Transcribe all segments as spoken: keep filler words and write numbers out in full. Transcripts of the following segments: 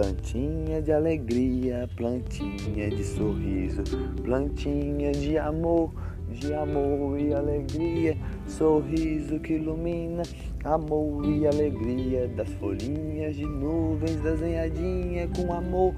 Plantinha de alegria, plantinha de sorriso, plantinha de amor, de amor e alegria, sorriso que ilumina, amor e alegria, das folhinhas de nuvens desenhadinha com amor,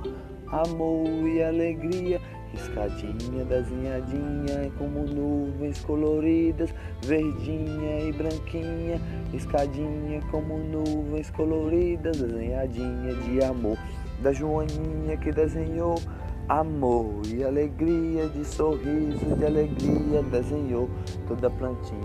amor e alegria, riscadinha desenhadinha como nuvens coloridas, verdinha e branquinha, riscadinha como nuvens coloridas, desenhadinha de amor, da Joaninha que desenhou, amor e alegria, de sorriso de alegria desenhou toda plantinha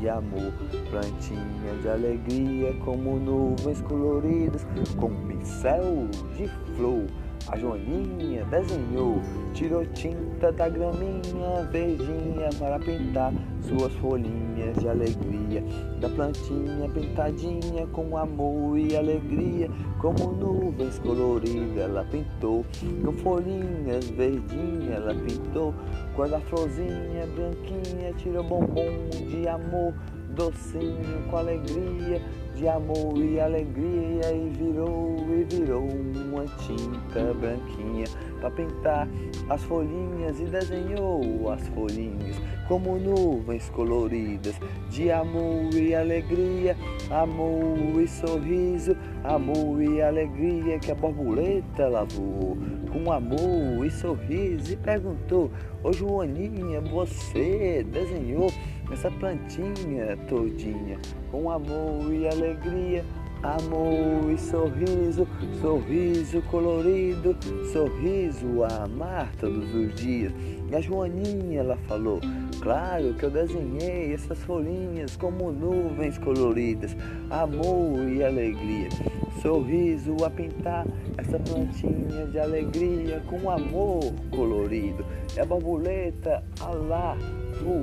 de amor, plantinha de alegria como nuvens coloridas, com pincel de flor a Joaninha desenhou, tirou tinta da graminha verdinha para pintar suas folhinhas de alegria, da plantinha pintadinha com amor e alegria, como nuvens coloridas ela pintou, com folhinhas verdinhas ela pintou, quando a florzinha branquinha tirou bombom de amor, docinho com alegria, de amor e alegria, e virou, e virou uma tinta branquinha para pintar as folhinhas, e desenhou as folhinhas como nuvens coloridas, de amor e alegria, amor e sorriso, amor e alegria, que a borboleta ela voou com amor e sorriso e perguntou: ô Joaninha, você desenhou essa plantinha todinha com amor e alegria, amor e sorriso, sorriso colorido, sorriso a amar todos os dias? E a Joaninha ela falou: claro que eu desenhei essas folhinhas como nuvens coloridas, amor e alegria, sorriso a pintar essa plantinha de alegria com amor colorido. E a borboleta alá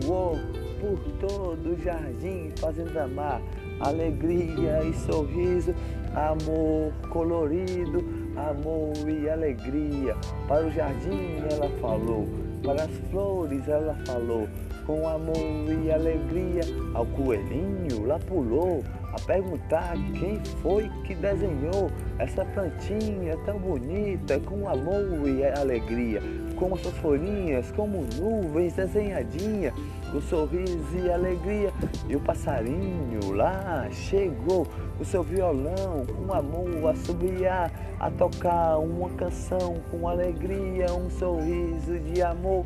voou por todo o jardim fazendo amar alegria e sorriso, amor colorido, amor e alegria. Para o jardim ela falou, para as flores ela falou, com amor e alegria. Ao coelhinho lá pulou a perguntar quem foi que desenhou essa plantinha tão bonita, com amor e alegria, com as suas folhinhas como nuvens desenhadinha, com sorriso e alegria. E o passarinho lá chegou, o seu violão com amor a assobiar, a tocar uma canção com alegria, um sorriso de amor,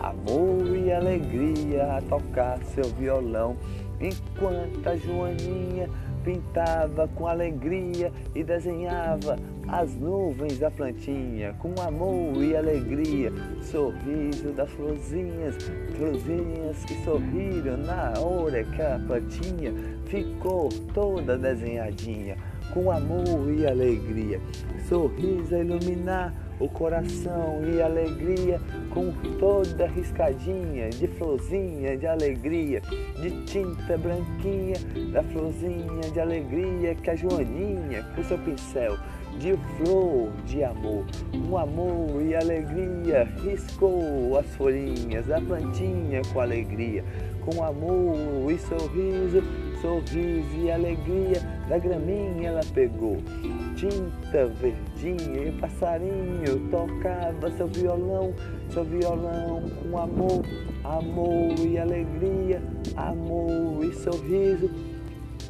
amor e alegria, a tocar seu violão, enquanto a Joaninha pintava com alegria e desenhava as nuvens da plantinha com amor e alegria, sorriso das florzinhas, florzinhas que sorriram na hora que a plantinha ficou toda desenhadinha com amor e alegria, sorriso a iluminar o coração e alegria, com toda riscadinha de florzinha de alegria, de tinta branquinha da florzinha de alegria, que a Joaninha com seu pincel de flor de amor, um amor e alegria, riscou as folhinhas da plantinha com alegria, com amor e sorriso, sorriso e alegria, da graminha ela pegou tinta verdinha, e o passarinho tocava seu violão, seu violão com amor, amor e alegria, amor e sorriso,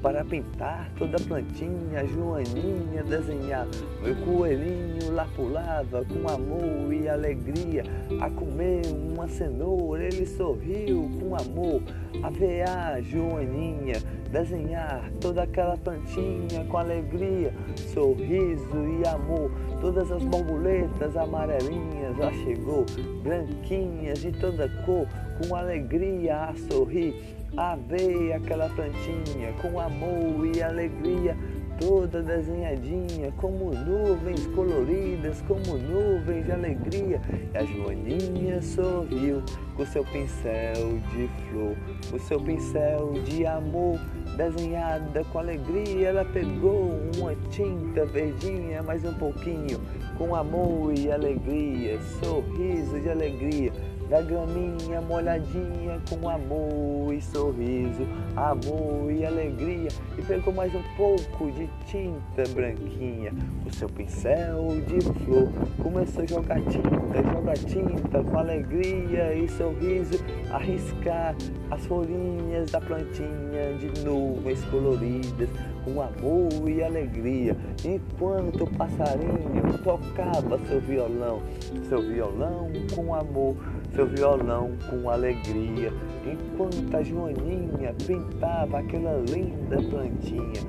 para pintar toda a plantinha, a Joaninha desenhar. Meu coelhinho lá pulava com amor e alegria, a comer uma cenoura ele sorriu com amor, a ver a Joaninha desenhar toda aquela plantinha com alegria, sorriso e amor. Todas as borboletas amarelinhas lá chegou, branquinhas de toda cor, com alegria a sorrir, a ver aquela plantinha com amor e alegria, toda desenhadinha como nuvens coloridas, como nuvens de alegria. E a Joaninha sorriu com seu pincel de flor, o seu pincel de amor, desenhada com alegria. Ela pegou uma tinta verdinha, mais um pouquinho, com amor e alegria, sorriso de alegria, da graminha molhadinha com amor e sorriso, amor e alegria, e pegou mais um pouco de tinta branquinha. O seu pincel de flor começou a jogar tinta, jogar tinta com alegria e sorriso, arriscar as folhinhas da plantinha de nuvens coloridas com amor e alegria. Enquanto o passarinho tocava seu violão, seu violão com amor, seu violão com alegria, enquanto a Joaninha pintava aquela linda plantinha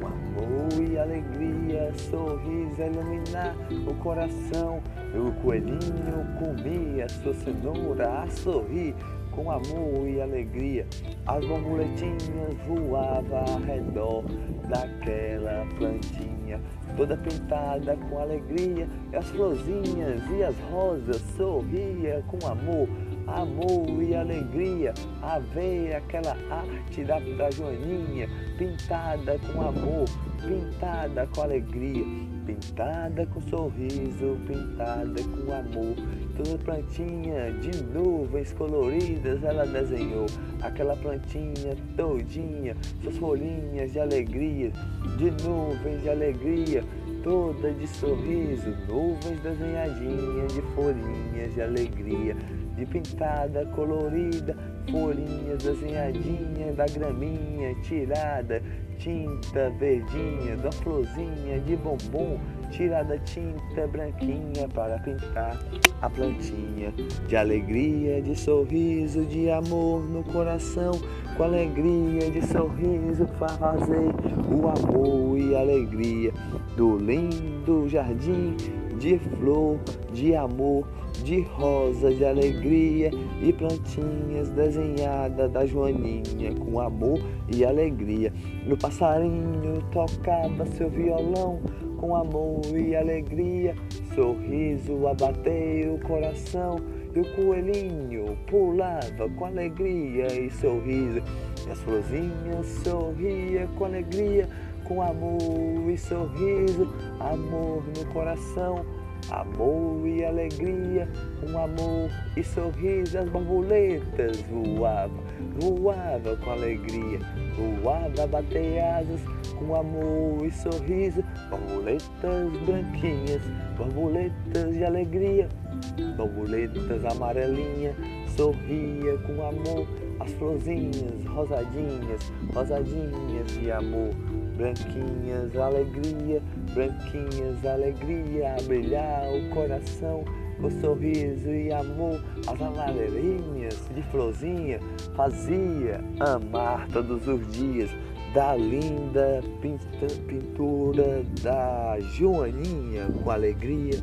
com amor e alegria, sorriso a iluminar o coração. E o coelhinho comia sua cenoura a sorrir com amor e alegria. As borboletinhas voavam ao redor daquela plantinha, toda pintada com alegria, e as florzinhas e as rosas sorriam com amor, amor e alegria, a ver aquela arte da, da Joaninha, pintada com amor, pintada com alegria, pintada com sorriso, pintada com amor. Toda plantinha de nuvens coloridas ela desenhou, aquela plantinha todinha, suas folhinhas de alegria, de nuvens de alegria, toda de sorriso, nuvens desenhadinhas de folhinhas de alegria, de pintada colorida, folhinhas desenhadinhas da graminha tirada, tinta verdinha da florzinha de bombom, tirada tinta branquinha para pintar a plantinha de alegria, de sorriso, de amor no coração, com alegria de sorriso para fazer o amor e alegria do lindo jardim de flor, de amor, de rosa, de alegria e plantinhas desenhadas da Joaninha com amor e alegria. No passarinho tocava seu violão com amor e alegria, sorriso a bater o coração, e o coelhinho pulava com alegria e sorriso, e as florzinhas sorriam com alegria, com amor e sorriso, amor no coração, amor e alegria, um amor e sorriso. As borboletas voavam, voavam com alegria, voavam a bater asas com amor e sorriso. Borboletas branquinhas, borboletas de alegria, borboletas amarelinhas, sorria com amor. As florzinhas rosadinhas, rosadinhas de amor, branquinhas alegria, branquinhas alegria, a brilhar o coração com sorriso e amor. As amarelinhas de florzinha fazia amar todos os dias da linda pintura da Joaninha com alegria.